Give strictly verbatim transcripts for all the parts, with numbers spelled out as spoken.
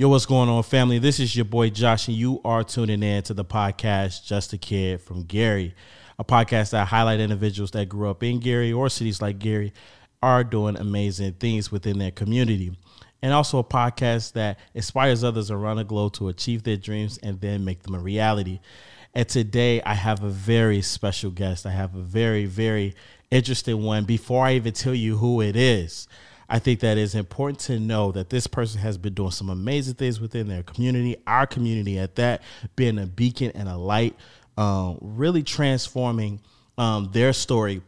Yo, what's going on, family? This is your boy Josh, and you are tuning in to the podcast Just a Kid from Gary, a podcast that highlights individuals that grew up in Gary or cities like Gary are doing amazing things within their community, and also a podcast that inspires others around the globe to achieve their dreams and then make them a reality. And today I have a very special guest. I have a very, very interesting one. Before I even tell you who it is, I think that it's important to know that this person has been doing some amazing things within their community, our community at that, being a beacon and a light, um, really transforming um, their story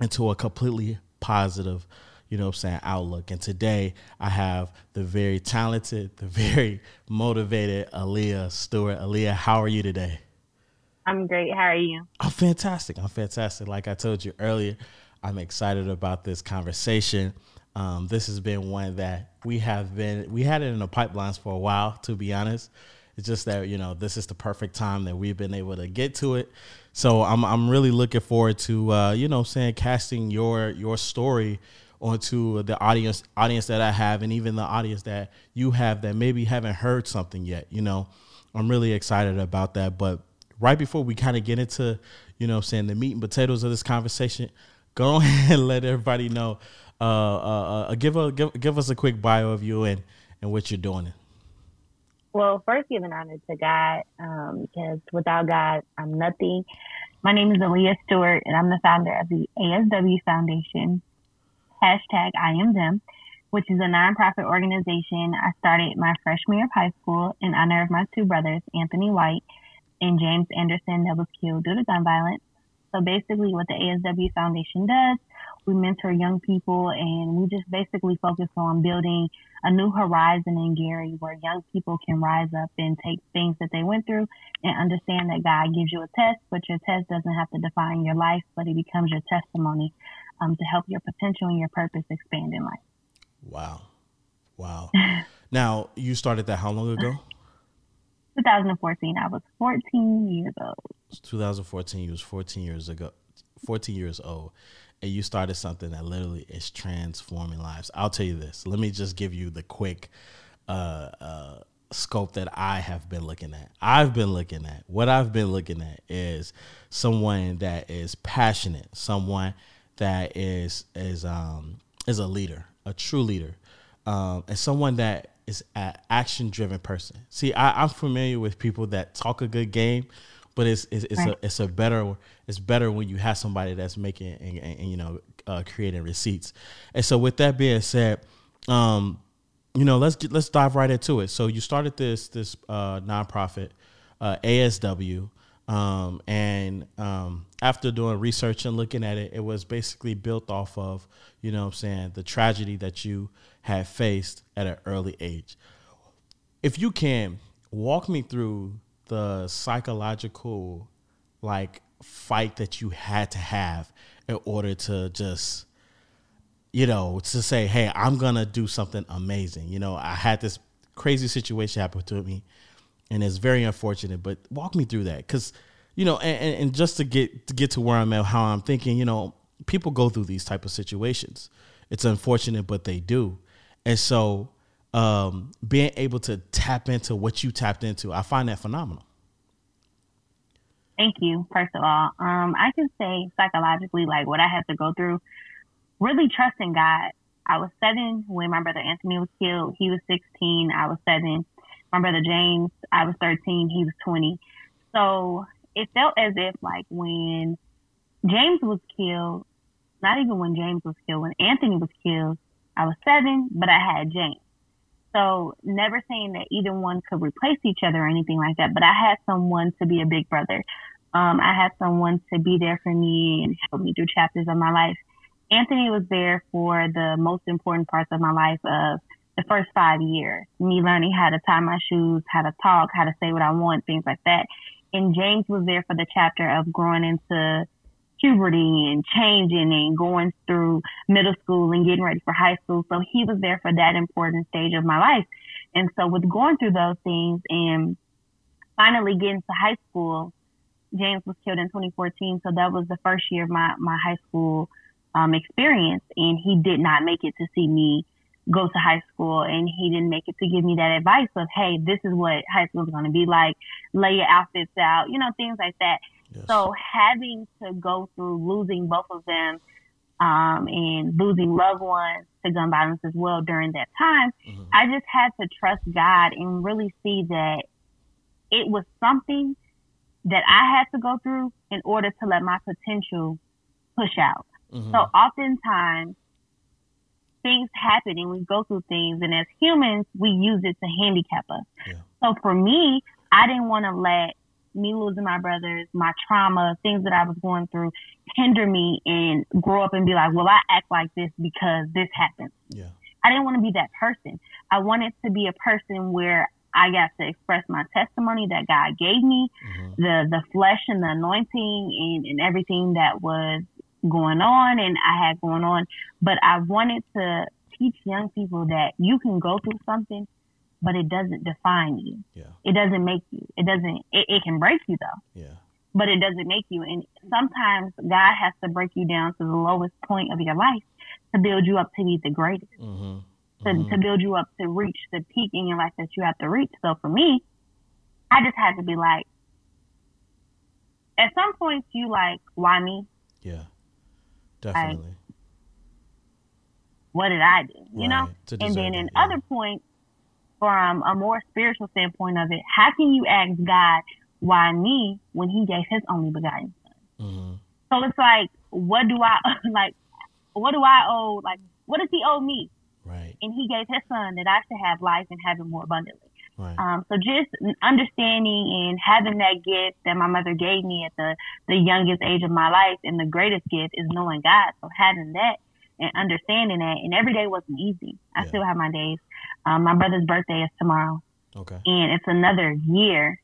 into a completely positive, you know what I'm saying, outlook. And today I have the very talented, the very motivated Aaliyah Stewart. Aaliyah, how are you today? I'm great. How are you? I'm fantastic. I'm fantastic. Like I told you earlier, I'm excited about this conversation. Um, this has been one that we have been, we had it in the pipelines for a while, to be honest. It's just that, you know, this is the perfect time that we've been able to get to it. So I'm I'm really looking forward to, uh, you know, saying casting your your story onto the audience, audience that I have, and even the audience that you have that maybe haven't heard something yet. You know, I'm really excited about that. But right before we kind of get into, you know, saying the meat and potatoes of this conversation, go ahead and let everybody know. Uh, uh, uh, give, a, give give us a quick bio of you and, and what you're doing. Well, first, give an honor to God, um, because without God, I'm nothing. My name is Aaliyah Stewart, and I'm the founder of the A S W Foundation, hashtag I Am Them, which is a nonprofit organization I started my freshman year of high school in honor of my two brothers, Anthony White and James Anderson, that was killed due to gun violence. So basically what the A S W Foundation does, we mentor young people, and we just basically focus on building a new horizon in Gary where young people can rise up and take things that they went through and understand that God gives you a test, but your test doesn't have to define your life, but it becomes your testimony um, to help your potential and your purpose expand in life. Wow. Wow. Now, you started that how long ago? twenty fourteen. I was fourteen years old. twenty fourteen, you was fourteen years ago, fourteen years old, and you started something that literally is transforming lives. I'll tell you this. Let me just give you the quick uh, uh, scope that I have been looking at. I've been looking at what I've been looking at is someone that is passionate, someone that is is um, is a leader, a true leader, um, and someone that is an action-driven person. See, I, I'm familiar with people that talk a good game. But it's it's, it's right. a it's a better it's better when you have somebody that's making and, and, and you know uh, creating receipts. And so with that being said, um, you know let's get, let's dive right into it. So you started this this uh, nonprofit uh, A S W, um, and um, after doing research and looking at it, it was basically built off of you know what I'm saying the tragedy that you had faced at an early age. If you can walk me through the psychological, like, fight that you had to have in order to just, you know, to say, hey, I'm going to do something amazing. You know, I had this crazy situation happen to me, and it's very unfortunate, but walk me through that. Because, you know, and, and just to get to get to where I'm at, how I'm thinking, you know, people go through these type of situations. It's unfortunate, but they do. And so Um, being able to tap into what you tapped into, I find that phenomenal. Thank you, first of all. Um, I can say psychologically, like what I had to go through, really trusting God. I was seven when my brother Anthony was killed. He was sixteen. I was seven. My brother James, I was thirteen. He was twenty. So it felt as if like when James was killed, not even when James was killed, when Anthony was killed, I was seven, but I had James. So never saying that either one could replace each other or anything like that, but I had someone to be a big brother. Um, I had someone to be there for me and help me through chapters of my life. Anthony was there for the most important parts of my life of the first five years, me learning how to tie my shoes, how to talk, how to say what I want, things like that. And James was there for the chapter of growing into puberty and changing and going through middle school and getting ready for high school. So he was there for that important stage of my life. And so with going through those things and finally getting to high school, James was killed in twenty fourteen. So that was the first year of my, my high school um, experience. And he did not make it to see me go to high school, and he didn't make it to give me that advice of, hey, this is what high school is going to be like, lay your outfits out, you know, things like that. Yes. So having to go through losing both of them um, and losing loved ones to gun violence as well during that time, mm-hmm. I just had to trust God and really see that it was something that I had to go through in order to let my potential push out. Mm-hmm. So oftentimes, things happen and we go through things, and as humans, we use it to handicap us. Yeah. So for me, I didn't want to let me losing my brothers, my trauma, things that I was going through, hinder me and grow up and be like, well, I act like this because this happened. Yeah. I didn't want to be that person. I wanted to be a person where I got to express my testimony that God gave me, mm-hmm. the the flesh and the anointing and, and everything that was going on and I had going on, but I wanted to teach young people that you can go through something, but it doesn't define you. Yeah. It doesn't make you. It doesn't, it, it can break you though, yeah. but it doesn't make you. And sometimes God has to break you down to the lowest point of your life to build you up to be the greatest, mm-hmm. Mm-hmm. To, to build you up to reach the peak in your life that you have to reach. So for me, I just had to be like, at some point you like, why me? Yeah. Definitely. Like, what did I do? You right. know? And then in yeah. other points, from a more spiritual standpoint of it, how can you ask God, why me, when he gave his only begotten son? Mm-hmm. So it's like, what do I, like, what do I owe? Like, what does he owe me? Right. And he gave his son that I should have life and have it more abundantly. Right. Um, so just understanding and having that gift that my mother gave me at the, the youngest age of my life, and the greatest gift is knowing God. So having that and understanding that, and every day wasn't easy. I yeah. still have my days. Um, my brother's birthday is tomorrow. Okay. And it's another year.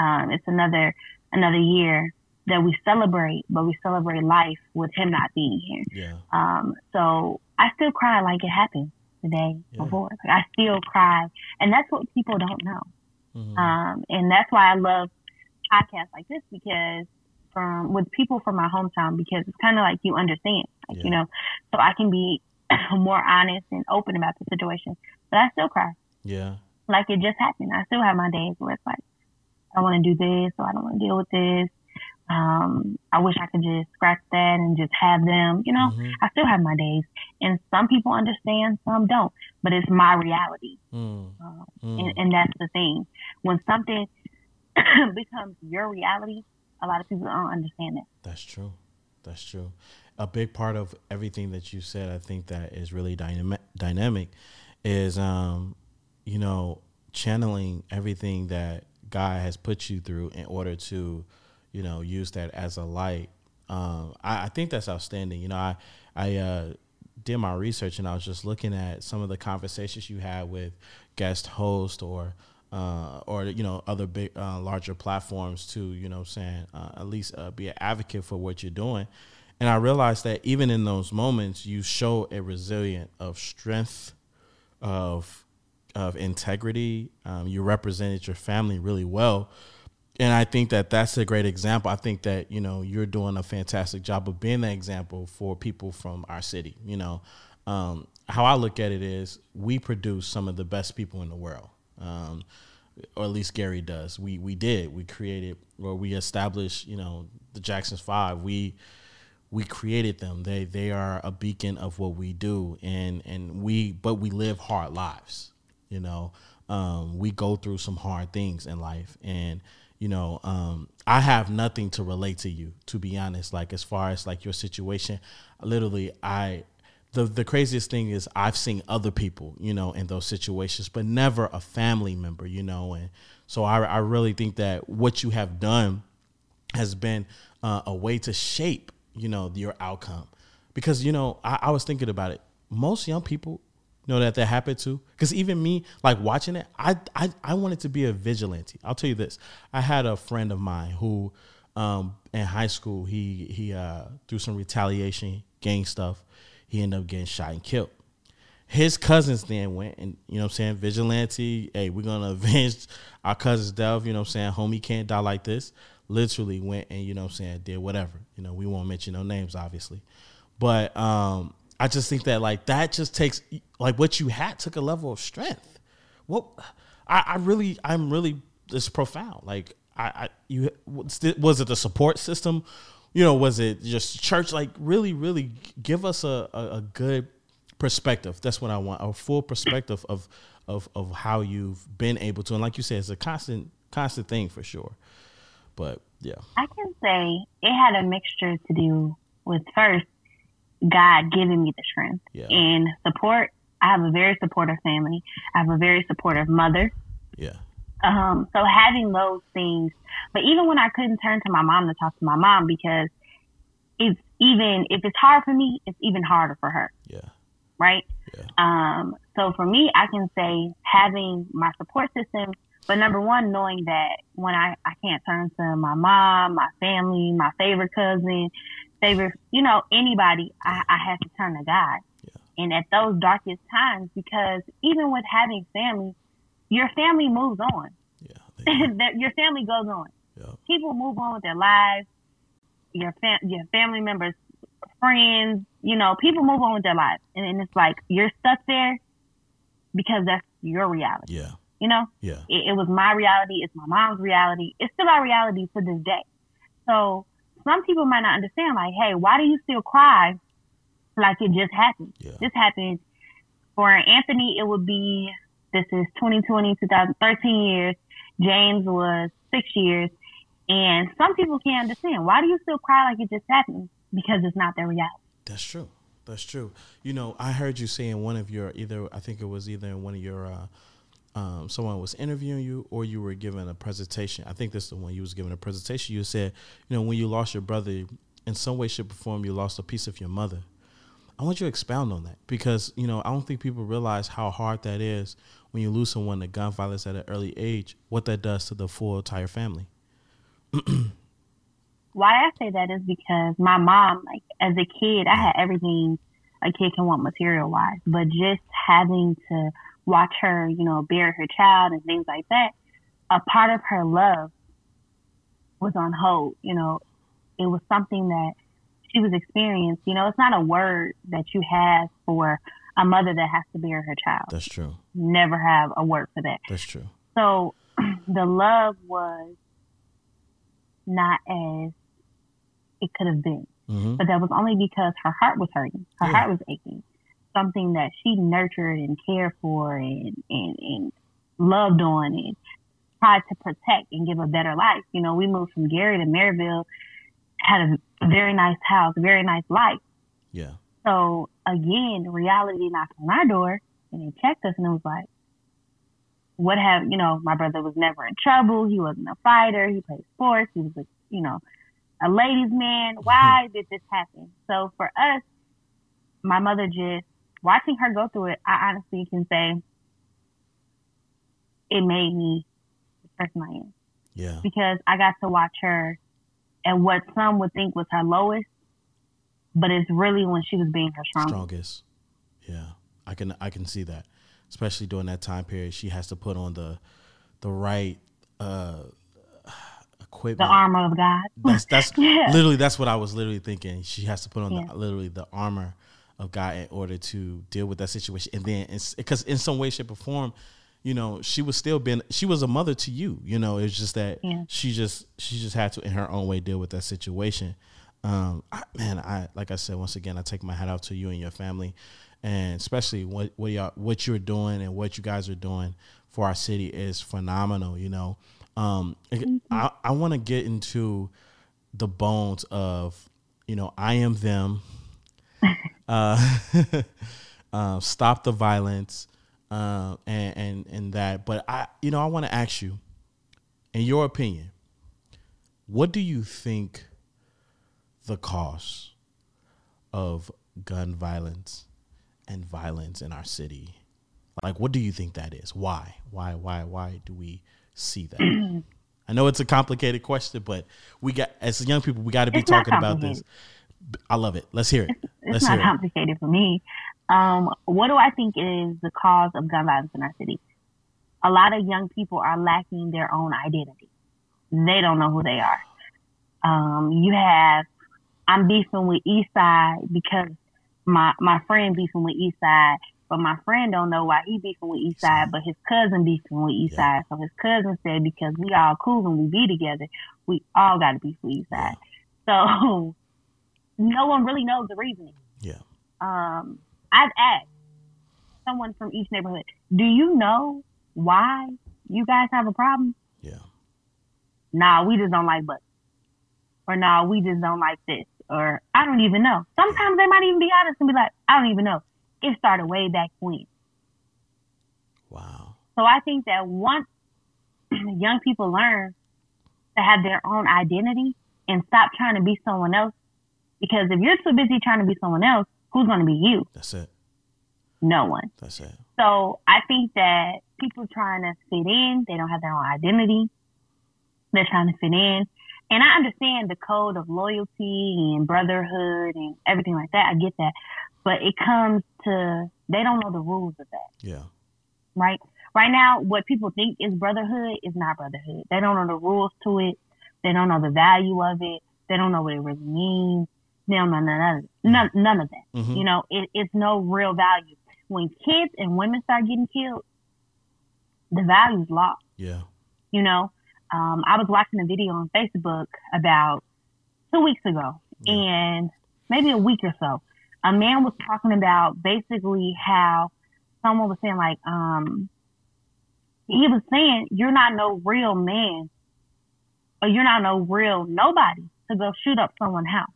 Um, it's another another year that we celebrate, but we celebrate life with him not being here. Yeah. Um, so I still cry like it happened. Today yeah. before. Like, I still cry. And that's what people don't know. Mm-hmm. Um, and that's why I love podcasts like this, because from with people from my hometown, because it's kind of like you understand, like, yeah. you know, so I can be more honest and open about the situation. But I still cry. Yeah. Like it just happened. I still have my days where it's like, I want to do this, so I don't want to deal with this. Um, I wish I could just scratch that and just have them, you know, mm-hmm. I still have my days, and some people understand, some don't, but it's my reality. Mm. Um, mm. And, and that's the thing. When something becomes your reality, a lot of people don't understand it. That's true. That's true. A big part of everything that you said, I think that is really dynamic, dynamic is, um, you know, channeling everything that God has put you through in order to, you know, use that as a light. Um, I, I think that's outstanding. You know, I, I uh, did my research and I was just looking at some of the conversations you had with guest hosts or, uh, or you know, other big, uh, larger platforms to, you know, saying uh, at least uh, be an advocate for what you're doing. And I realized that even in those moments, you show a resilience of strength, of, of integrity. Um, you represented your family really well. And I think that that's a great example. I think that, you know, you're doing a fantastic job of being that example for people from our city. You know, um, how I look at it is we produce some of the best people in the world, um, or at least Gary does. We we did. We created or we established, you know, the Jackson Five. We we created them. They they are a beacon of what we do. And and we but we live hard lives. You know, um, we go through some hard things in life. And you know, um, I have nothing to relate to you, to be honest, like as far as like your situation, literally, I the, the craziest thing is I've seen other people, you know, in those situations, but never a family member, you know. And so I, I really think that what you have done has been uh, a way to shape, you know, your outcome, because, you know, I, I was thinking about it. Most young people know that that happened too, because even me, like watching it, I, I I wanted to be a vigilante. I'll tell you this: I had a friend of mine who, um, in high school, he he uh, through some retaliation, gang stuff, he ended up getting shot and killed. His cousins then went and, you know what I'm saying, vigilante. Hey, we're gonna avenge our cousin's death. You know what I'm saying, homie can't die like this. Literally went and, you know what I'm saying, did whatever. You know, we won't mention no names, obviously, but um. I I just think that, like, that just takes, like, what you had took a level of strength. What I, I really, I'm really, it's profound. Like, I, I, you, was it the support system? You know, was it just church? Like, really, really give us a, a, a good perspective. That's what I want, a full perspective of, of, of how you've been able to. And like you said, it's a constant, constant thing for sure. But yeah, I can say it had a mixture to do with first, God giving me the strength yeah. and support. I have a very supportive family. I have a very supportive mother. Yeah. Um, so having those things, but even when I couldn't turn to my mom to talk to my mom, because it's even, if it's hard for me, it's even harder for her. Yeah. Right. Yeah. Um, so for me, I can say having my support system, but number one, knowing that when I, I can't turn to my mom, my family, my favorite cousin, favorite, you know, anybody, I, I have to turn to God. Yeah. And at those darkest times, because even with having family, your family moves on. Yeah, your family goes on. Yeah. People move on with their lives. Your fam- your family members, friends, you know, people move on with their lives. And, and it's like, you're stuck there because that's your reality. Yeah. You know? Yeah. It, it was my reality. It's my mom's reality. It's still our reality to this day. So some people might not understand, like, hey, why do you still cry like it just happened? Yeah. This happened. For Anthony, it would be... This is twenty twenty, twenty thirteen years. James was six years. And some people can't understand. Why do you still cry like it just happened? Because it's not their reality. That's true. That's true. You know, I heard you say in one of your, either, I think it was either in one of your, uh, um, someone was interviewing you or you were giving a presentation. I think this is the one you was giving a presentation. You said, you know, when you lost your brother, in some way, shape, or form, you lost a piece of your mother. I want you to expound on that because, you know, I don't think people realize how hard that is when you lose someone to gun violence at an early age, what that does to the full entire family. Why I say that is because my mom, like, as a kid, I had everything a kid can want material-wise, but just having to watch her, you know, bury her child and things like that, a part of her love was on hold. You know, it was something that she was experienced. You know, it's not a word that you have for a mother that has to bear her child. That's true. Never have a word for that. That's true. So the love was not as it could have been. Mm-hmm. But that was only because her heart was hurting. Her yeah. heart was aching. Something that she nurtured and cared for and, and, and loved on and tried to protect and give a better life. You know, we moved from Gary to Maryville, had a very nice house, very nice life. Yeah. So, again, reality knocked on our door, and they checked us, and it was like, what have, you know, my brother was never in trouble. He wasn't a fighter. He played sports. He was, a, you know, a ladies' man. Why did this happen? So, for us, my mother just, watching her go through it, I honestly can say it made me the person I am. Yeah. Because I got to watch her at what some would think was her lowest, but it's really when she was being her strongest. Strongest, yeah. I can I can see that, especially during that time period. She has to put on the the right uh, equipment. The armor of God. That's that's yeah. literally that's what I was literally thinking. She has to put on yeah. the, literally the armor of God in order to deal with that situation. And then, because in some way, shape, or form, you know, she was still being she was a mother to you. You know, it's just that yeah. she just she just had to in her own way deal with that situation. Um, I, man, I, like I said, once again, I take my hat off to you and your family, and especially what, what y'all, what you're doing and what you guys are doing for our city is phenomenal. You know, um, mm-hmm. I, I want to get into the bones of, you know, I Am Them, uh, uh, Stop the Violence, uh, and, and, and that, but I, you know, I want to ask you, in your opinion, what do you think the cause of gun violence and violence in our city? Like, what do you think that is? Why? Why, why, why do we see that? I know it's a complicated question, but we got, as young people, we got to be it's talking about this. I love it. Let's hear it. It's, it's Let's not hear complicated it. For me. Um, what do I think is the cause of gun violence in our city? A lot of young people are lacking their own identity. They don't know who they are. Um, you have I'm beefing with Eastside because my my friend beefing with Eastside, but my friend don't know why he beefing with Eastside, but his cousin beefing with Eastside. Yeah. So his cousin said, because we all cool and we be together, we all got to beef with Eastside. Yeah. So no one really knows the reasoning. Yeah. Um, I've asked someone from each neighborhood, do you know why you guys have a problem? Yeah. Nah, we just don't like butts. Or nah, we just don't like this. Or I don't even know. Sometimes they might even be honest and be like, I don't even know. It started way back when. Wow. So I think that once young people learn to have their own identity and stop trying to be someone else, because if you're too busy trying to be someone else, who's going to be you? That's it. No one. That's it. So I think that people trying to fit in, they don't have their own identity. They're trying to fit in. And I understand the code of loyalty and brotherhood and everything like that. I get that. But it comes to, they don't know the rules of that. Yeah. Right? Right now, what people think is brotherhood is not brotherhood. They don't know the rules to it. They don't know the value of it. They don't know what it really means. They don't know none of, none, none of that. Mm-hmm. You know, it, it's no real value. When kids and women start getting killed, the value's lost. Yeah. You know? Um, I was watching a video on Facebook about two weeks ago, yeah. and maybe a week or so, a man was talking about basically how someone was saying, like, um, he was saying, you're not no real man, or you're not no real nobody to go shoot up someone's house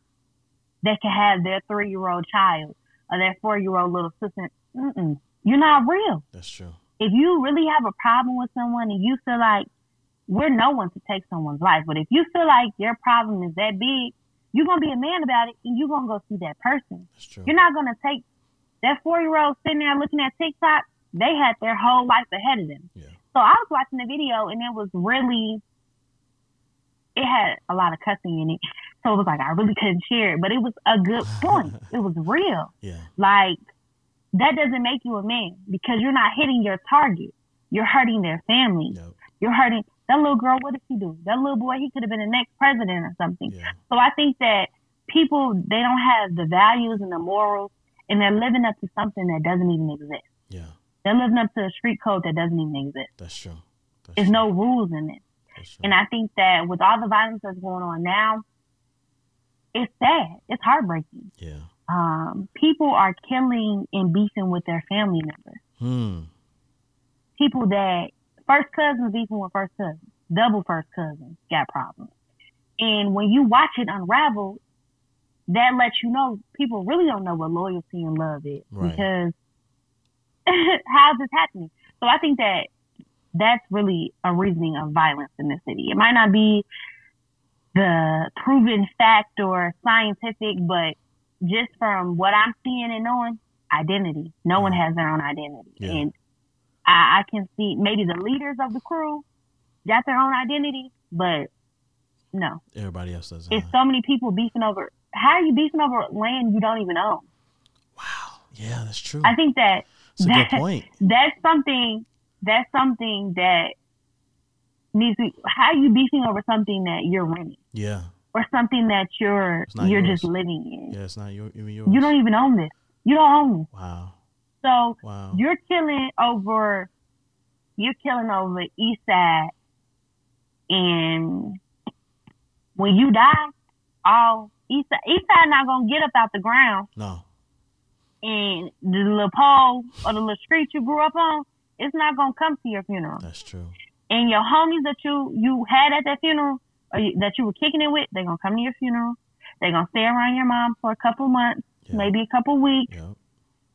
that can have their three-year-old child or their four-year-old little sister. Mm-mm. You're not real. That's true. If you really have a problem with someone and you feel like, we're no one to take someone's life. But if you feel like your problem is that big, you're going to be a man about it and you're going to go see that person. That's true. You're not going to take that four-year-old sitting there looking at TikTok. They had their whole life ahead of them. Yeah. So I was watching the video and it was really, it had a lot of cussing in it. So it was like, I really couldn't share it. But it was a good point. It was real. Yeah. Like, that doesn't make you a man because you're not hitting your target. You're hurting their family. Nope. You're hurting... That little girl, what did she do? That little boy, he could have been the next president or something. Yeah. So I think that people, they don't have the values and the morals, and they're living up to something that doesn't even exist. Yeah, they're living up to a street code that doesn't even exist. That's true. That's There's true. no rules in it. And I think that with all the violence that's going on now, it's sad. It's heartbreaking. Yeah. Um, people are killing and beefing with their family members. Hmm. People that... First cousins, even with first cousins, double first cousins got problems. And when you watch it unravel, that lets you know people really don't know what loyalty and love is. Right. Because how's this happening? So I think that that's really a reasoning of violence in this city. It might not be the proven fact or scientific, but just from what I'm seeing and knowing, identity. No yeah. one has their own identity. Yeah. And I can see maybe the leaders of the crew got their own identity, but no. Everybody else doesn't. It's so many people beefing over. How are you beefing over land you don't even own? Wow. Yeah, that's true. I think that that's, that, a good point. that's something that's something that needs to. How are you beefing over something that you're renting? Yeah. Or something that you're you're yours. just living in. Yeah, it's not your, even yours. You don't even own this. You don't own this. Wow. So wow. you're killing over, you're killing over Eastside, and when you die, all Eastside, Eastside not gonna get up out the ground. No. And the little pole or the little street you grew up on, it's not gonna come to your funeral. That's true. And your homies that you you had at that funeral, or you, that you were kicking it with, they're gonna come to your funeral. They're gonna stay around your mom for a couple months, yeah. maybe a couple weeks. Yep.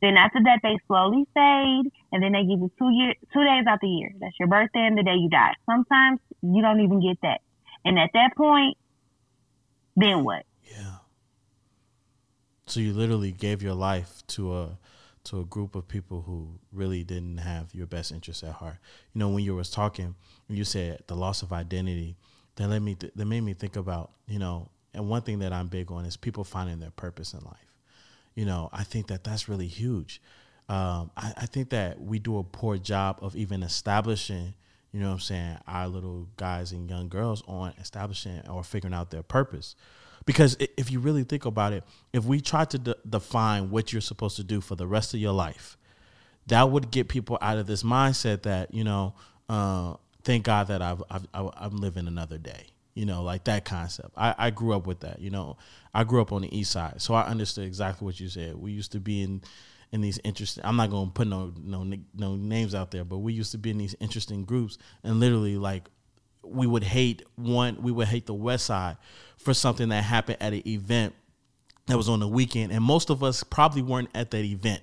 Then after that, they slowly fade, and then they give you two year, two days out the year. That's your birthday and the day you die. Sometimes you don't even get that. And at that point, then what? Yeah. So you literally gave your life to a to a group of people who really didn't have your best interests at heart. You know, when you was talking, you said the loss of identity. That let me th that made me think about, you know, and one thing that I'm big on is people finding their purpose in life. You know, I think that that's really huge. Um, I, I think that we do a poor job of even establishing, you know what I'm saying, our little guys and young girls on establishing or figuring out their purpose. Because if you really think about it, if we try to de- define what you're supposed to do for the rest of your life, that would get people out of this mindset that, you know, uh, thank God that I've, I've, I'm living another day. You know, like that concept. I, I grew up with that. You know, I grew up on the east side, so I understood exactly what you said. We used to be in, in these interesting. I'm not going to put no no no names out there, but we used to be in these interesting groups, and literally, like, we would hate one. We would hate the west side for something that happened at an event that was on the weekend, and most of us probably weren't at that event.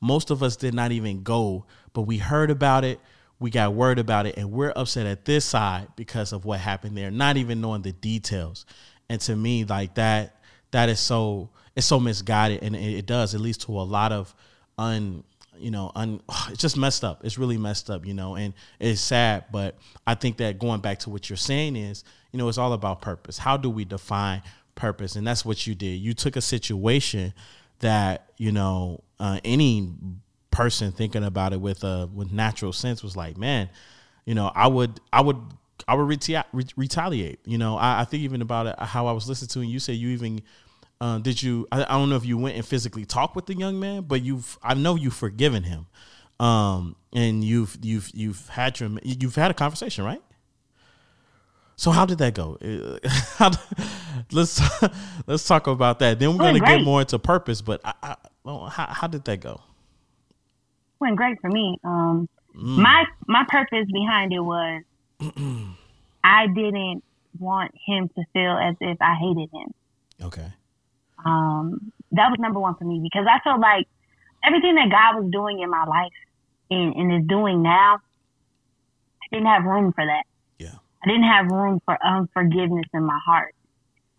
Most of us did not even go, but we heard about it. We got word about it, and we're upset at this side because of what happened there, not even knowing the details. And to me, like that, that is so, it's so misguided, and it, it does, it leads to a lot of un, you know, un, it's just messed up. It's really messed up, you know, and it's sad. But I think that going back to what you're saying is, you know, it's all about purpose. How do we define purpose? And that's what you did. You took a situation that, you know, uh, any person thinking about it with a with natural sense was like, man, you know, I would I would I would reti- re- retaliate. You know, I, I think even about it, how I was listening to, and you said you even uh, did you I, I don't know if you went and physically talked with the young man, but you've I know you've forgiven him, um, and you've you've you've had your you've had a conversation, right? So how did that go? let's let's talk about that. Then we're going to get more into purpose. But I, I, well, how how did that go? Went great for me. Um, mm. My my purpose behind it was I didn't want him to feel as if I hated him. Okay. Um, that was number one for me, because I felt like everything that God was doing in my life and, and is doing now, I didn't have room for that. Yeah. I didn't have room for unforgiveness in my heart.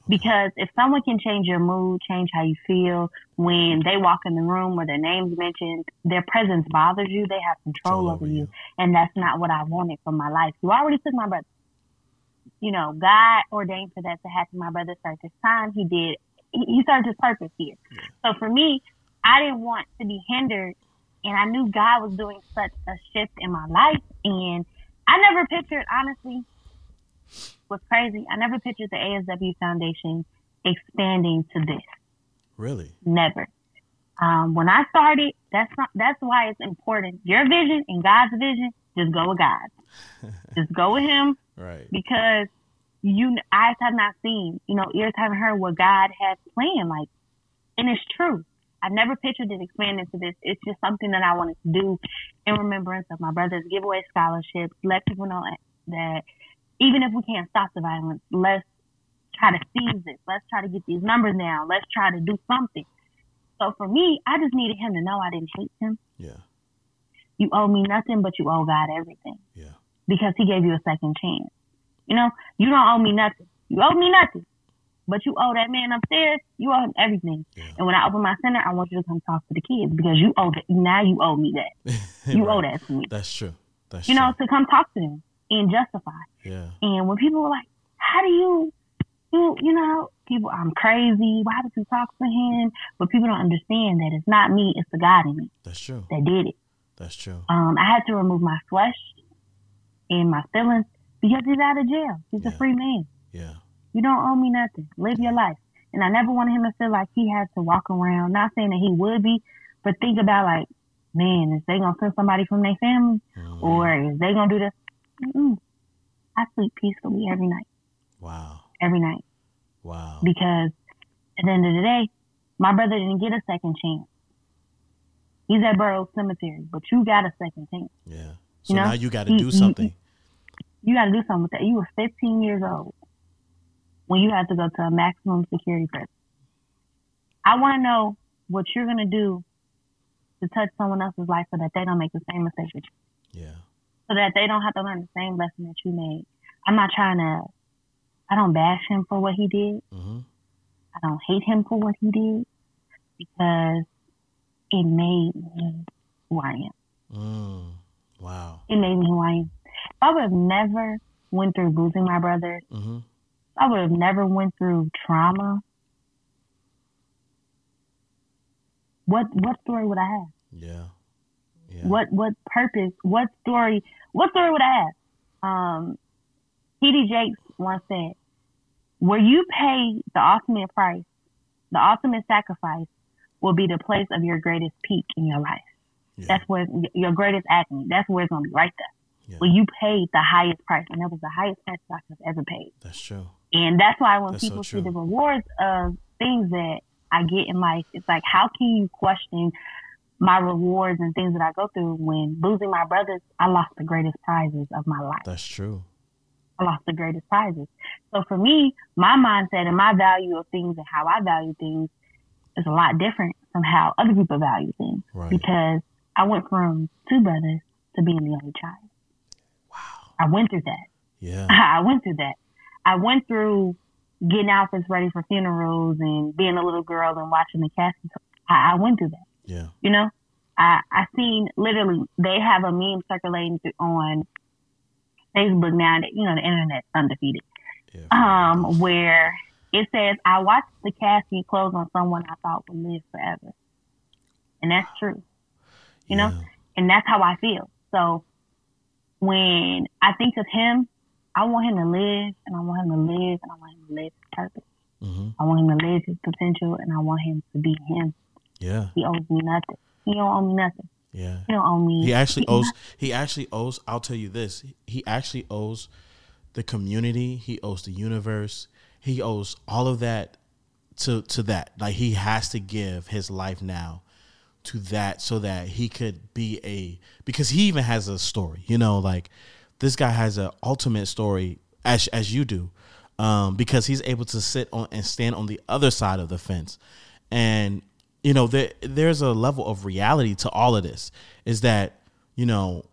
Because if someone can change your mood, change how you feel, when they walk in the room or their name's mentioned, their presence bothers you, they have control over you. you. And that's not what I wanted for my life. You already took my brother. You know, God ordained for that to happen. My brother served his time. He did. He served his purpose here. So for me, I didn't want to be hindered. And I knew God was doing such a shift in my life. And I never pictured, honestly, was crazy. I never pictured the A S W Foundation expanding to this. Really? Never. Um, when I started, that's not, that's why it's important. Your vision and God's vision, just go with God. Just go with Him. Right. Because you eyes have not seen, you know, ears haven't heard what God has planned. Like, and it's true. I never pictured it expanding to this. It's just something that I wanted to do in remembrance of my brother's giveaway scholarships. Let people know that even if we can't stop the violence, let's try to seize it. Let's try to get these numbers down. Let's try to do something. So for me, I just needed him to know I didn't hate him. Yeah. You owe me nothing, but you owe God everything. Yeah. Because He gave you a second chance. You know, you don't owe me nothing. You owe me nothing, but you owe that man upstairs. You owe him everything. Yeah. And when I open my center, I want you to come talk to the kids, because you owe that. Now you owe me that. You right. owe that to me. That's true. That's you true. know, to come talk to them. And justify. Yeah. And when people were like, how do you, you, you know, people, I'm crazy. Why would you talk to him? But people don't understand that it's not me, it's the God in me. That's true. That did it. That's true. Um, I had to remove my flesh and my feelings, because he's out of jail. He's yeah. a free man. Yeah. You don't owe me nothing. Live your life. And I never wanted him to feel like he had to walk around, not saying that he would be, but think about like, man, is they going to send somebody from their family? Mm. Or is they going to do this? Mm-mm. I sleep peacefully every night. Wow. Every night. Wow. Because at the end of the day, my brother didn't get a second chance. He's at Burroughs Cemetery, but you got a second chance. Yeah. So you know? Now you got to do something. You, you got to do something with that. You were fifteen years old when you had to go to a maximum security prison. I want to know what you're going to do to touch someone else's life so that they don't make the same mistake with you. Yeah. So that they don't have to learn the same lesson that you made. I'm not trying to, I don't bash him for what he did. Mm-hmm. I don't hate him for what he did, because it made me who I am. Mm. Wow. It made me who I am. If I would have never went through losing my brother, mm-hmm. if I would have never went through trauma, what what story would I have? Yeah. Yeah. What what purpose, what story, what story would I have? Um, T D Jakes once said, Where you pay the ultimate price, the ultimate sacrifice will be the place of your greatest peak in your life. Yeah. That's where your greatest agony, that's where it's going to be, right there. Yeah. Where you paid the highest price, and that was the highest price I could have ever paid. That's true. And that's why when that's people so see the rewards of things that I get in life, it's like, how can you question my rewards and things that I go through when losing my brothers, I lost the greatest prizes of my life. That's true. I lost the greatest prizes. So for me, my mindset and my value of things and how I value things is a lot different from how other people value things. Right. Because I went from two brothers to being the only child. Wow. I went through that. Yeah. I went through that. I went through getting outfits ready for funerals and being a little girl and watching the casket. I, I went through that. Yeah. You know, I, I seen literally they have a meme circulating on Facebook now that, you know, the internet's undefeated. Yeah, um, sure. Where it says, I watched the casket close on someone I thought would live forever. And that's true. You yeah. know, and that's how I feel. So when I think of him, I want him to live, and I want him to live, and I want him to live his purpose. Mm-hmm. I want him to live his potential, and I want him to be him. Yeah. He owes me nothing. He don't owe me nothing. Yeah. He don't owe me. He actually owes. Nothing. He actually owes. I'll tell you this. He actually owes the community. He owes the universe. He owes all of that to to that. Like, he has to give his life now to that, so that he could be a, because he even has a story. You know, like, this guy has an ultimate story, as as you do, um, because he's able to sit on and stand on the other side of the fence. And, you know, there there's a level of reality to all of this, is that, you know,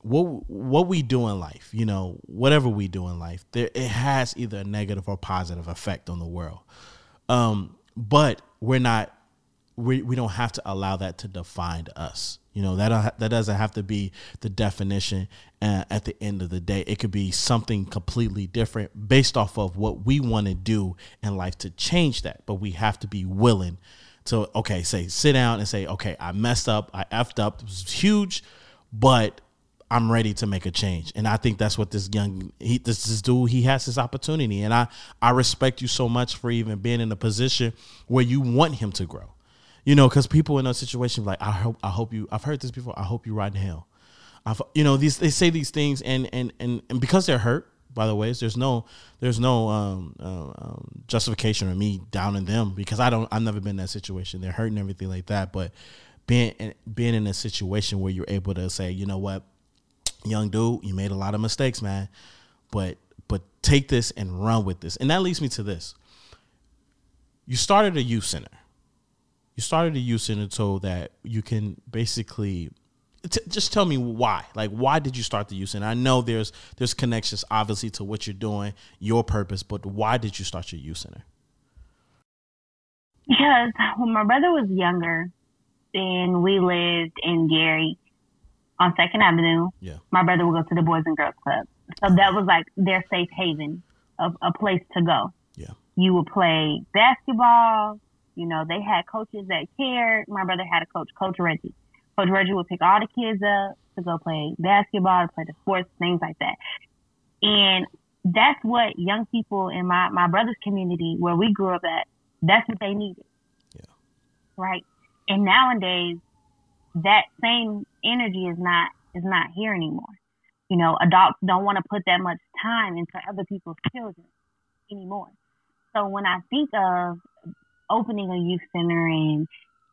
what what we do in life, you know, whatever we do in life, there, it has either a negative or positive effect on the world. Um, but we're not, we, we don't have to allow that to define us. You know, that that doesn't have to be the definition uh, at the end of the day. It could be something completely different based off of what we want to do in life to change that. But we have to be willing to, okay, say, sit down and say, okay, I messed up. I effed up. It was huge, but I'm ready to make a change. And I think that's what this young, he, this, this dude, he has his opportunity. And I, I respect you so much for even being in a position where you want him to grow. You know, because people in a situation like, I hope, I hope you, I've heard this before, I hope you ride in hell. I've, you know, these, they say these things, and, and, and, and because they're hurt, by the way, there's no, there's no um, um, justification or me downing them, because I don't, I've never been in that situation. They're hurt and everything like that. But being, being in a situation where you're able to say, you know what, young dude, you made a lot of mistakes, man, but, but take this and run with this. And that leads me to this. You started a youth center. You started a youth center so that you can basically t- just tell me why. Like, why did you start the youth center? I know there's there's connections, obviously, to what you're doing, your purpose, but why did you start your youth center? Because when my brother was younger, and we lived in Gary on Second Avenue, yeah. my brother would go to the Boys and Girls Club. So that was like their safe haven of a place to go. Yeah, you would play basketball. You know, they had coaches that cared. My brother had a coach, Coach Reggie. Coach Reggie would pick all the kids up to go play basketball, to play the sports, things like that. And that's what young people in my, my brother's community, where we grew up at, that's what they needed. Yeah. Right? And nowadays, that same energy is not is not here anymore. You know, adults don't want to put that much time into other people's children anymore. So when I think of opening a youth center and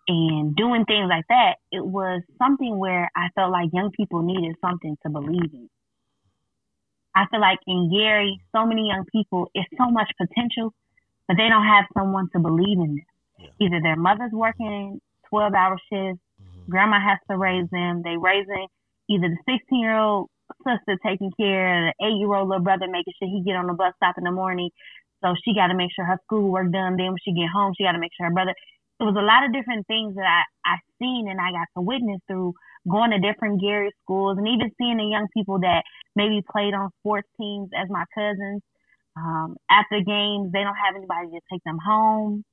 and doing things like that, it was something where I felt like young people needed something to believe in. I feel like in Gary, so many young people, it's so much potential, but they don't have someone to believe in them. Yeah. Either their mother's working twelve-hour shifts, mm-hmm. grandma has to raise them, they raising either the sixteen-year-old sister taking care of the eight-year-old little brother, making sure he get on the bus stop in the morning. So she got to make sure her schoolwork done. Then when she get home, she got to make sure her brother. It was a lot of different things that I, I seen and I got to witness through going to different Gary schools and even seeing the young people that maybe played on sports teams as my cousins. Um, after games, they don't have anybody to take them home.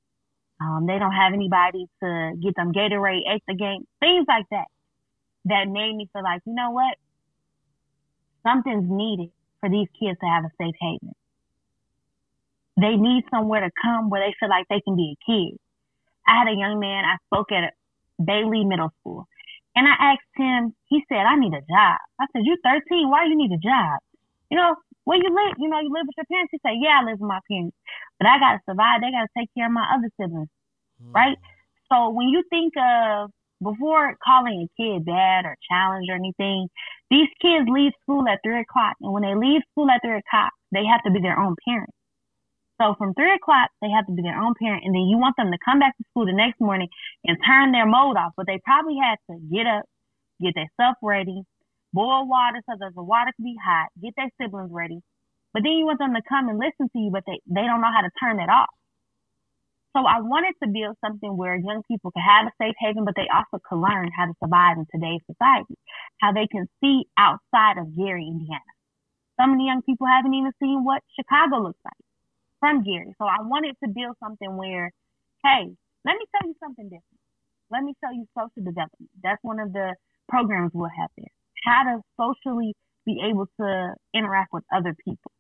Um, they don't have anybody to get them Gatorade at the game. Things like that. That made me feel like, you know what? Something's needed for these kids to have a safe haven. they need somewhere to come where they feel like they can be a kid. I had a young man, I spoke at Bailey Middle School, and I asked him, he said, I need a job. I said, you're thirteen, why do you need a job? You know, where you live, you know, you live with your parents? He said, yeah, I live with my parents, but I got to survive. They got to take care of my other siblings, mm. right? So when you think of, before calling a kid dad or challenge or anything, these kids leave school at three o'clock. And when they leave school at three o'clock, they have to be their own parent. So from three o'clock, they have to be their own parent. And then you want them to come back to school the next morning and turn their mold off. But they probably had to get up, get their stuff ready, boil water so that the water can be hot, get their siblings ready. But then you want them to come and listen to you, but they, they don't know how to turn that off. So I wanted to build something where young people can have a safe haven, but they also can learn how to survive in today's society, how they can see outside of Gary, Indiana. Some of the young people haven't even seen what Chicago looks like from Gary. So I wanted to build something where, hey, let me tell you something different. Let me show you social development. That's one of the programs we'll have there. How to socially be able to interact with other people.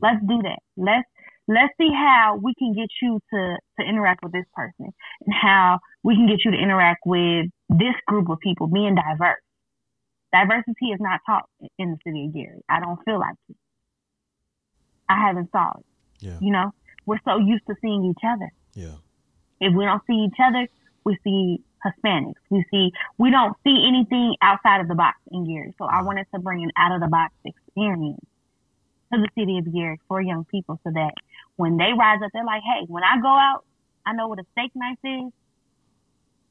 Let's do that. Let's Let's see how we can get you to, to interact with this person and how we can get you to interact with this group of people, being diverse. Diversity is not taught in the city of Gary. I don't feel like it. I haven't saw it. Yeah. You know, we're so used to seeing each other. Yeah. If we don't see each other, we see Hispanics. We see, we don't see anything outside of the box in Gary. So I wanted to bring an out of the box experience to the city of Gary for young people so that when they rise up, they're like, hey, when I go out, I know what a steak knife is.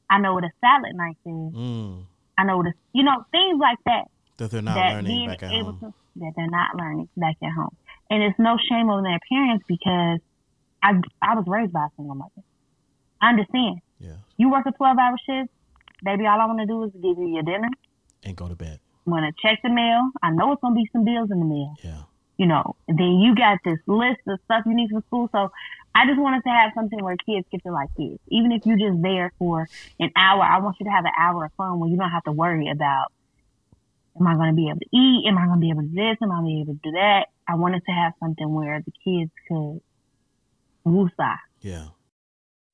I know what a salad knife is. Mm. I know what a, you know, things like that. That they're not that learning back at home. To, that they're not learning back at home. And it's no shame on their parents because I, I was raised by a single mother. I understand. Yeah. You work a twelve-hour shift, baby, all I want to do is give you your dinner. And go to bed. I'm going to check the mail. I know it's going to be some bills in the mail. Yeah. You know, then you got this list of stuff you need from school. So I just wanted to have something where kids get to like kids. Even if you're just there for an hour, I want you to have an hour of fun where you don't have to worry about, am I going to be able to eat? Am I going to be able to do this? Am I going to be able to do that? I wanted to have something where the kids could woosah. Yeah.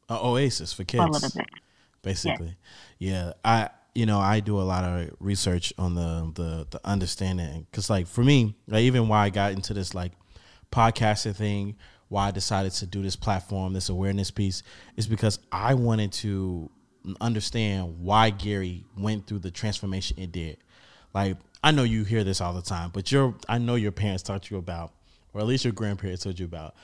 An oasis for kids. For a little bit. Basically. Yes. Yeah. I, you know, I do a lot of research on the, the, the understanding. Cause like for me, like even why I got into this like podcasting thing, why I decided to do this platform, this awareness piece is because I wanted to understand why Gary went through the transformation it did. Like, I know you hear this all the time, but your I know your parents taught you about, or at least your grandparents told you about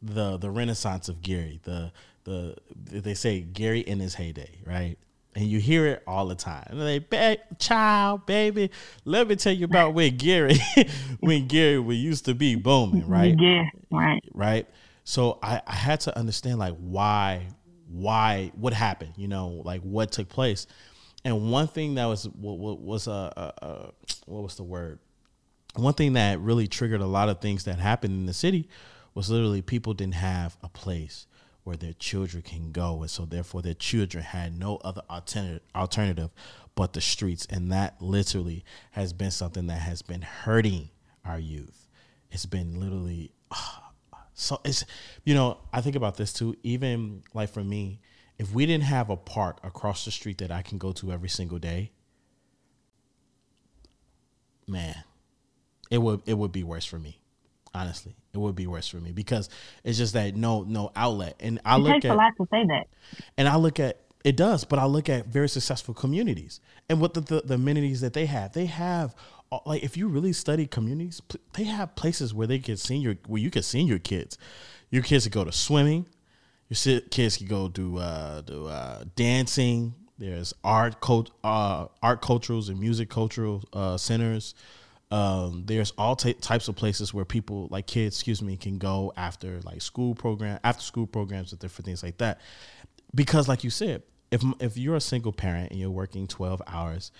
the, the Renaissance of Gary, the, the, they say Gary in his heyday, right? And you hear it all the time. And they, ba- child, baby, let me tell you about when Gary, when Gary we used to be booming, right? Yeah, right. Right. So I, I had to understand like why, why, what happened, you know, like what took place. And one thing that was, what, what was a, a, a, what was the word? One thing that really triggered a lot of things that happened in the city was literally people didn't have a place where their children can go. And so therefore their children had no other alternative alternative but the streets. And that literally has been something that has been hurting our youth. It's been literally, oh, so it's, you know, I think about this too, even like for me, if we didn't have a park across the street that I can go to every single day, man, it would, it would be worse for me. Honestly, it would be worse for me because it's just that no, no outlet. And I it look takes at a lot to say that. And I look at it does, but I look at very successful communities and what the, the, the amenities that they have. They have like if you really study communities, they have places where they can senior where you can send your kids. Your kids can go to swimming. Your kids can go do uh, do uh, dancing. There's art cult, uh, art culturals and music cultural uh, centers. Um, there's all t- types of places where people like kids, excuse me, can go after like school program, after school programs and different things like that. Because like you said, if, if you're a single parent and you're working twelve hours,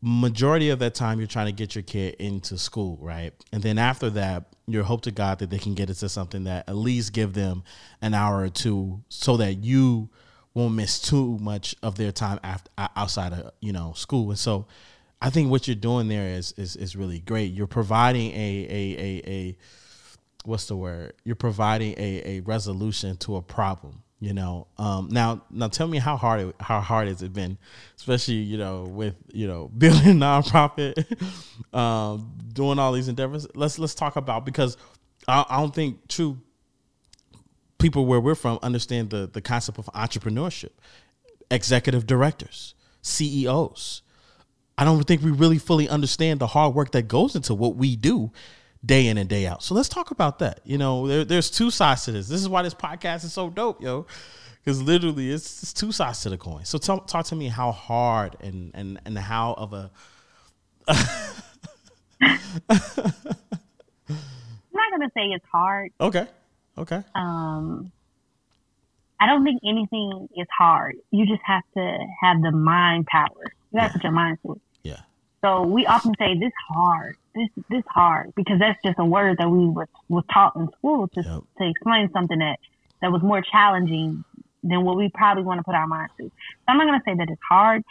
majority of that time you're trying to get your kid into school. Right. And then after that, your hope to God that they can get into something that at least give them an hour or two so that you won't miss too much of their time after outside of, you know, school. And so, I think what you're doing there is is is really great. You're providing a a a what's the word? You're providing a, a resolution to a problem, you know? Um, now, now tell me how hard, it, how hard has it been, especially, you know, with, you know, building a nonprofit, um, doing all these endeavors. Let's, let's talk about, because I, I don't think true people where we're from understand the, the concept of entrepreneurship, executive directors, C E Os. I don't think we really fully understand the hard work that goes into what we do day in and day out. So let's talk about that. You know, there, there's two sides to this. This is why this podcast is so dope, yo, because literally it's, it's two sides to the coin. So t- talk to me how hard and, and, and how of a... I'm not going to say it's hard. Okay. Okay. Um, I don't think anything is hard. You just have to have the mind power. You have to put your mind to it. Yeah. So we often say this hard, this this hard, because that's just a word that we were was taught in school to yep. to explain something that, that was more challenging than what we probably want to put our minds to. So I'm not going to say that it's hard.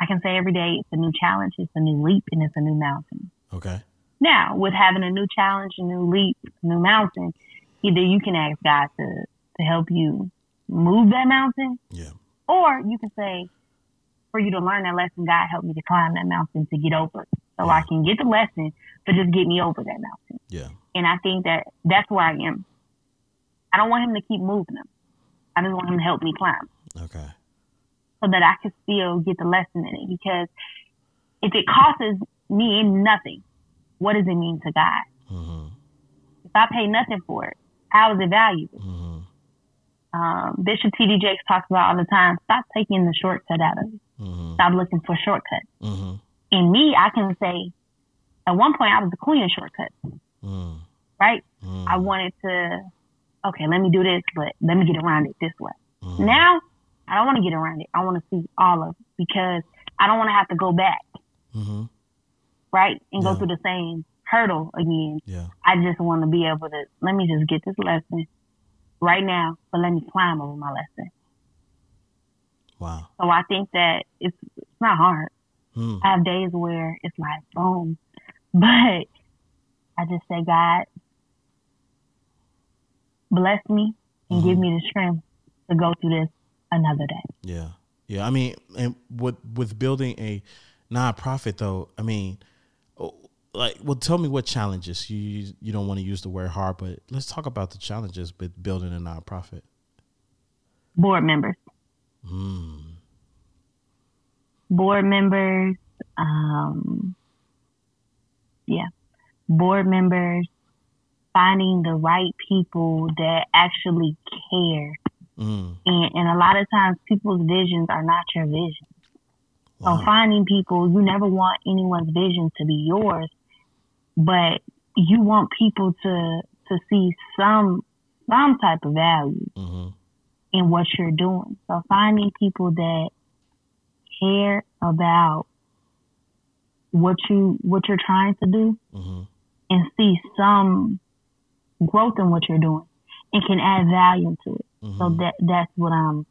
I can say every day it's a new challenge, it's a new leap, and it's a new mountain. Okay. Now, with having a new challenge, a new leap, a new mountain, either you can ask God to, to help you move that mountain, yeah, or you can say, for you to learn that lesson, God helped me to climb that mountain to get over. So yeah. I can get the lesson, but just get me over that mountain. Yeah. And I think that that's where I am. I don't want him to keep moving them. I just want him to help me climb. Okay. So that I can still get the lesson in it. Because if it costs me nothing, what does it mean to God? Mm-hmm. If I pay nothing for it, how is it valuable? Mm-hmm. Um, Bishop T D Jakes talks about all the time, stop taking the shortcut out of it. Mm-hmm. Stop looking for shortcuts. Mm-hmm. In me, I can say, at one point, I was the queen of shortcuts, mm-hmm. right? Mm-hmm. I wanted to, okay, let me do this, but let me get around it this way. Mm-hmm. Now, I don't want to get around it. I want to see all of it because I don't want to have to go back, mm-hmm. right? And yeah. go through the same hurdle again. Yeah. I just want to be able to, let me just get this lesson right now, but let me climb over my lesson. Wow. So I think that it's, it's not hard. Hmm. I have days where it's like, boom. But I just say, God, bless me and mm-hmm. give me the strength to go through this another day. Yeah. Yeah. I mean, and with, with building a nonprofit, though, I mean, like, well, tell me what challenges. You you don't want to use the word hard, but let's talk about the challenges with building a nonprofit. Board members. Mm. Board members, um, yeah, board members, finding the right people that actually care. Mm. And, and a lot of times people's visions are not your vision. Wow. So finding people, you never want anyone's vision to be yours, but you want people to to see some some type of value. Mm-hmm. in what you're doing. So finding people that care about what you what you're trying to do mm-hmm. and see some growth in what you're doing and can add value to it. Mm-hmm. So that that's what I'm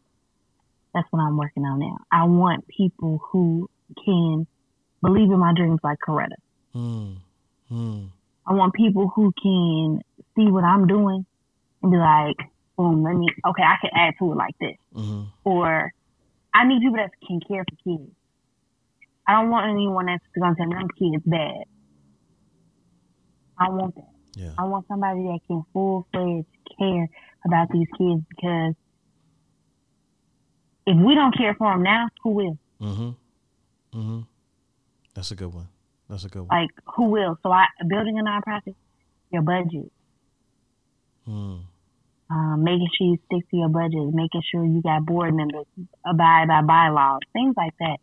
that's what I'm working on now. I want people who can believe in my dreams like Coretta. Mm-hmm. I want people who can see what I'm doing and be like, boom, let me, okay, I can add to it like this. Mm-hmm. Or I need people that can care for kids. I don't want anyone that's going to tell them kids bad. I want that. Yeah. I want somebody that can full-fledged care about these kids, because if we don't care for them now, who will? Mm-hmm. Mm-hmm. That's a good one. That's a good one. Like, who will? So I building a nonprofit, your budget. Hmm. Um, making sure you stick to your budget, making sure you got board members, abide by bylaws, things like that.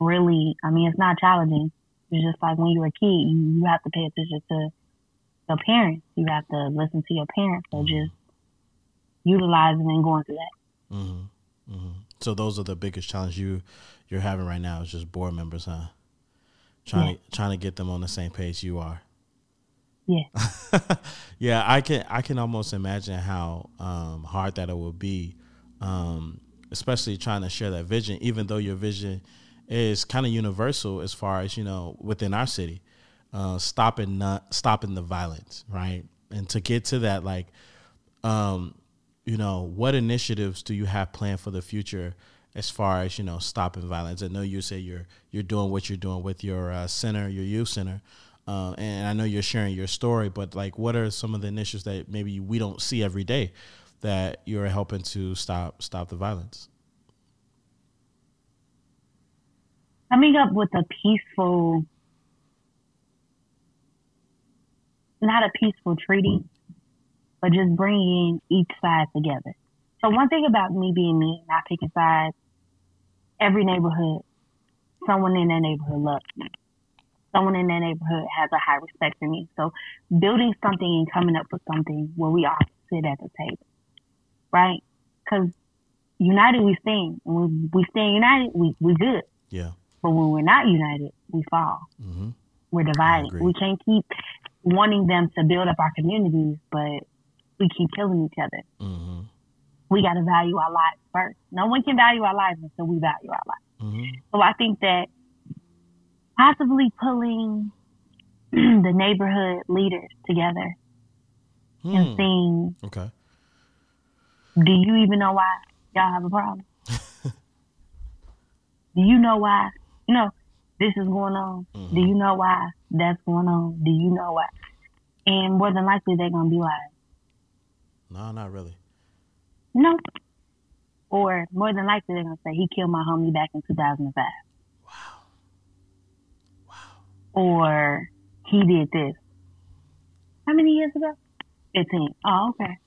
Really, I mean, it's not challenging. It's just like when you were a kid, you, you have to pay attention to your parents. You have to listen to your parents. So mm-hmm. just utilizing and going through that. Mm-hmm. Mm-hmm. So those are the biggest challenge you, you're having right now is just board members, huh? Trying, yeah. to, trying to get them on the same page you are. Yeah. yeah, I can I can almost imagine how um, hard that it will be, um, especially trying to share that vision, even though your vision is kind of universal as far as, you know, within our city, uh, stopping, not, stopping the violence, right? And to get to that, like, um, you know, what initiatives do you have planned for the future as far as, you know, stopping violence? I know you say you're you're doing what you're doing with your uh, center, your youth center, uh, and I know you're sharing your story, but, like, what are some of the initiatives that maybe we don't see every day that you're helping to stop stop the violence? Coming up with a peaceful, not a peaceful treaty, but just bringing each side together. So one thing about me being me, not picking sides, every neighborhood, someone in that neighborhood loves me. Someone in that neighborhood has a high respect for me. So building something and coming up with something where we all sit at the table, right? Because united we stand. When we stand united, we we good. Yeah. But when we're not united, we fall. Mm-hmm. We're divided. We can't keep wanting them to build up our communities, but we keep killing each other. Mm-hmm. We got to value our lives first. No one can value our lives until we value our lives. Mm-hmm. So I think that possibly pulling the neighborhood leaders together hmm. and seeing, okay, do you even know why y'all have a problem? Do you know why, you know, this is going on? Mm-hmm. Do you know why that's going on? Do you know why? And more than likely, they're going to be like, no, not really. No. Nope. Or more than likely, they're going to say, he killed my homie back in two thousand five. Wow. Wow. Or he did this. How many years ago? fifteen. Oh, okay.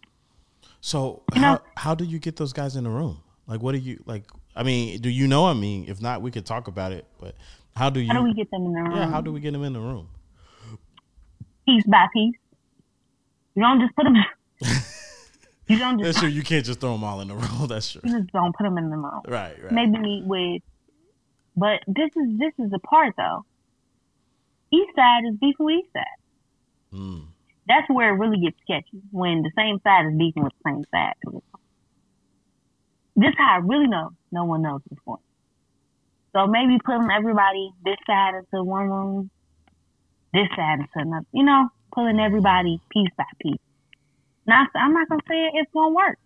So you how know? how do you get those guys in the room? Like, what do you, like, I mean, do you know? I mean, if not, we could talk about it. But how do you? How do we get them in the room? Yeah, how do we get them in the room? Piece by piece. You don't just put them. You don't just. That's true. You can't just throw them all in the room. That's true. You just don't put them in the room. Right, right. Maybe meet with. But this is this is the part though. Eastside is beefing with Eastside. Mm. That's where it really gets sketchy when the same side is beefing with the same side. This is how I really know no one knows before. So maybe putting everybody this side into one room, this side into another. You know, pulling everybody piece by piece. Now, I'm not going to say it, it's going to work.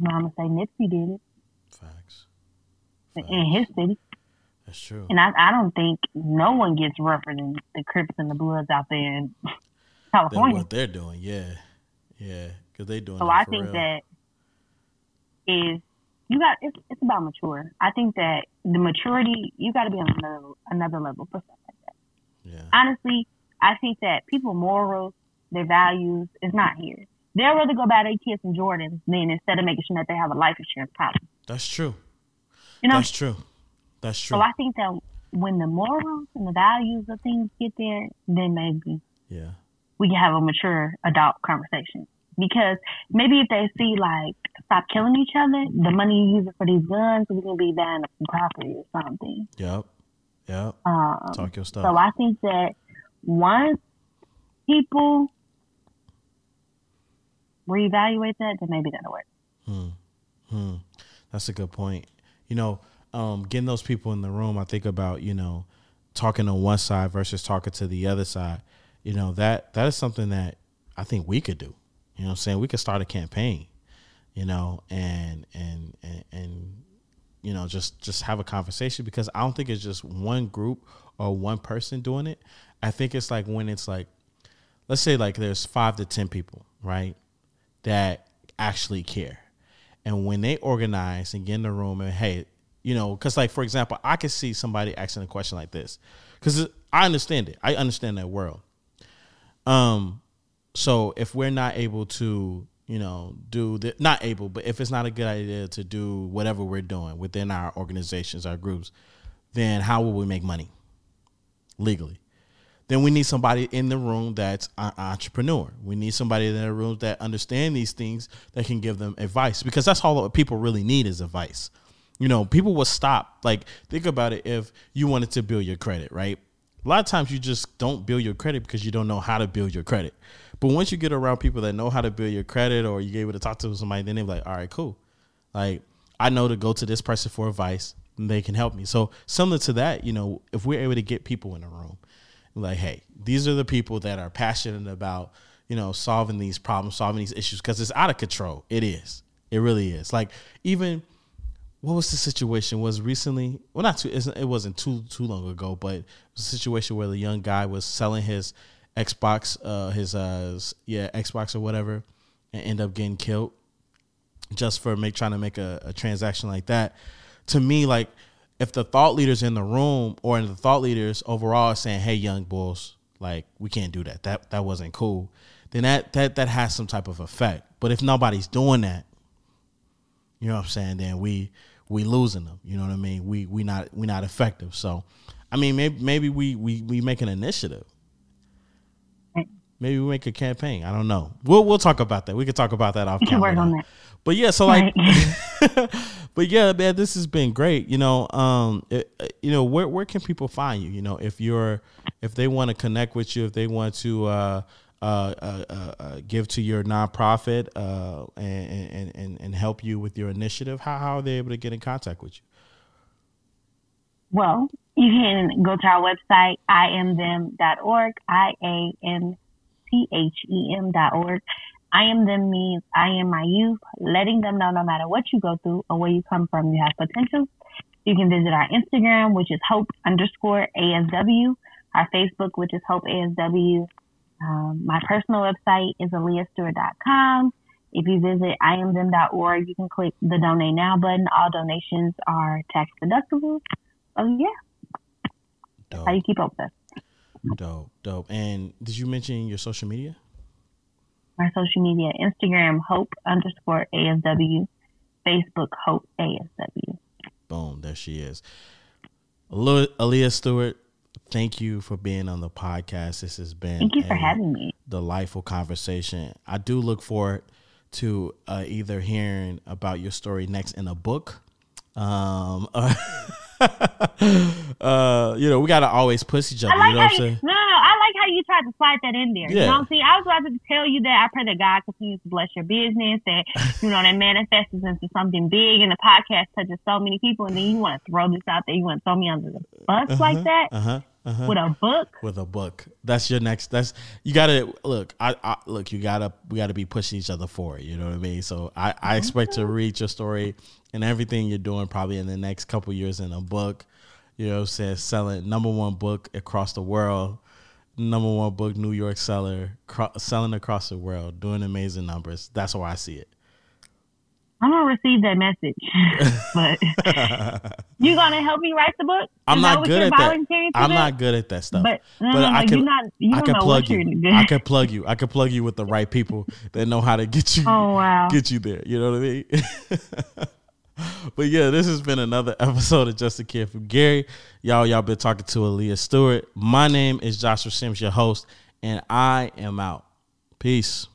But I'm going to say Nipsey did it. Facts. Facts. In his city. That's true. And I, I don't think no one gets rougher than the Crips and the Bloods out there in California. Than what they're doing, yeah. Yeah, because they're doing it for real. So I think that is you got it's, it's about mature. I think that the maturity, you got to be on another, another level for stuff like that. Yeah. Honestly, I think that people's morals, their values, is not here. They'll rather go buy their kids some Jordans than instead of making sure that they have a life insurance policy. That's true. You know, that's true. That's true. So I think that when the morals and the values of things get there, then maybe yeah, we can have a mature adult conversation. Because maybe if they see, like, stop killing each other, the money you use for these guns, we're going to be buying some property or something. Yep. Yep. Um, Talk your stuff. So I think that once people reevaluate that, then maybe that'll work. Hmm. Hmm. That's a good point. You know, um, getting those people in the room, I think about, you know, talking on one side versus talking to the other side. You know, that that is something that I think we could do. You know what I'm saying? We could start a campaign, you know, and, and, and, and, you know, just, just have a conversation, because I don't think it's just one group or one person doing it. I think it's like when it's like, let's say like there's five to ten people, right, that actually care. And when they organize and get in the room and, hey, you know, because like, for example, I could see somebody asking a question like this, because I understand it. I understand that world. Um, So if we're not able to, you know, do the, not able, but if it's not a good idea to do whatever we're doing within our organizations, our groups, then how will we make money legally? Then we need somebody in the room that's an entrepreneur. We need somebody in the room that understands these things, that can give them advice, because that's all people really need is advice. You know, people will stop. Like, think about it. If you wanted to build your credit, right? A lot of times you just don't build your credit because you don't know how to build your credit. But once you get around people that know how to build your credit, or you're able to talk to somebody, then they're like, all right, cool. Like, I know to go to this person for advice and they can help me. So similar to that, you know, if we're able to get people in the room, like, hey, these are the people that are passionate about, you know, solving these problems, solving these issues, because it's out of control. It is. It really is. Like, even what was the situation was recently, well, not too, it wasn't too, too long ago, but it was a situation where the young guy was selling his Xbox, uh, his, uh, yeah, Xbox or whatever, and end up getting killed just for make trying to make a, a transaction like that. To me, like, if the thought leaders in the room or in the thought leaders overall are saying, hey, young bulls, like, we can't do that. That that wasn't cool. Then that that that has some type of effect. But if nobody's doing that, you know what I'm saying, then we we losing them. You know what I mean? We we not we not effective. So, I mean, maybe maybe we we, we make an initiative. Maybe we make a campaign. I don't know. We'll we'll talk about that. We could talk about that off camera. Work on that. But yeah, so like, right. But yeah, man, this has been great. You know, um, it, you know, where where can people find you? You know, if you're, if they want to connect with you, if they want to uh, uh, uh, uh, give to your nonprofit uh, and and and help you with your initiative, how how are they able to get in contact with you? Well, you can go to our website, i am them dot org, I A M T H E M dot org. I am them means I am my youth, letting them know no matter what you go through or where you come from, you have potential. You can visit our Instagram, which is hope underscore A S W, our Facebook, which is hope A S W. Um, my personal website is Aaliyah Stewart dot com. If you visit I am them dot org, you can click the donate now button. All donations are tax deductible. Oh, yeah. That's how you keep up with us. Dope, dope. And did you mention your social media? Our social media, Instagram, hope underscore A S W, Facebook, hope A S W. Boom, there she is. Aaliyah Stewart, thank you for being on the podcast. This has been thank you for having me. Delightful conversation. I do look forward to uh, either hearing about your story next in a book. Um, uh, uh, you know, we got to always push each other. I like you know how what I'm saying? You, no, I like how you tried to slide that in there. Yeah. You know what I'm saying? I was about to tell you that I pray that God continues to bless your business, that, you know, that manifests into something big and the podcast touches so many people. And then you want to throw this out there. You want to throw me under the bus uh-huh, like that uh-huh, uh-huh. with a book. With a book. That's your next. That's you got to look. I, I look, you got to we got to be pushing each other forward. You know what I mean? So I, I expect to read your story and everything you're doing probably in the next couple years in a book, you know, says selling number one book across the world, number one book, New York seller, cro- selling across the world, doing amazing numbers. That's how I see it. I'm going to receive that message, but you going to help me write the book? I'm not good at that. I'm it? not good at that stuff, but, no, but no, I can, you're not, you I can plug you. I can plug you. I can plug you with the right people that know how to get you, oh, wow. get you there. You know what I mean? But yeah, this has been another episode of Just a Kid from Gary. Y'all, y'all been talking to Aaliyah Stewart. My name is Joshua Sims, your host, and I am out. Peace.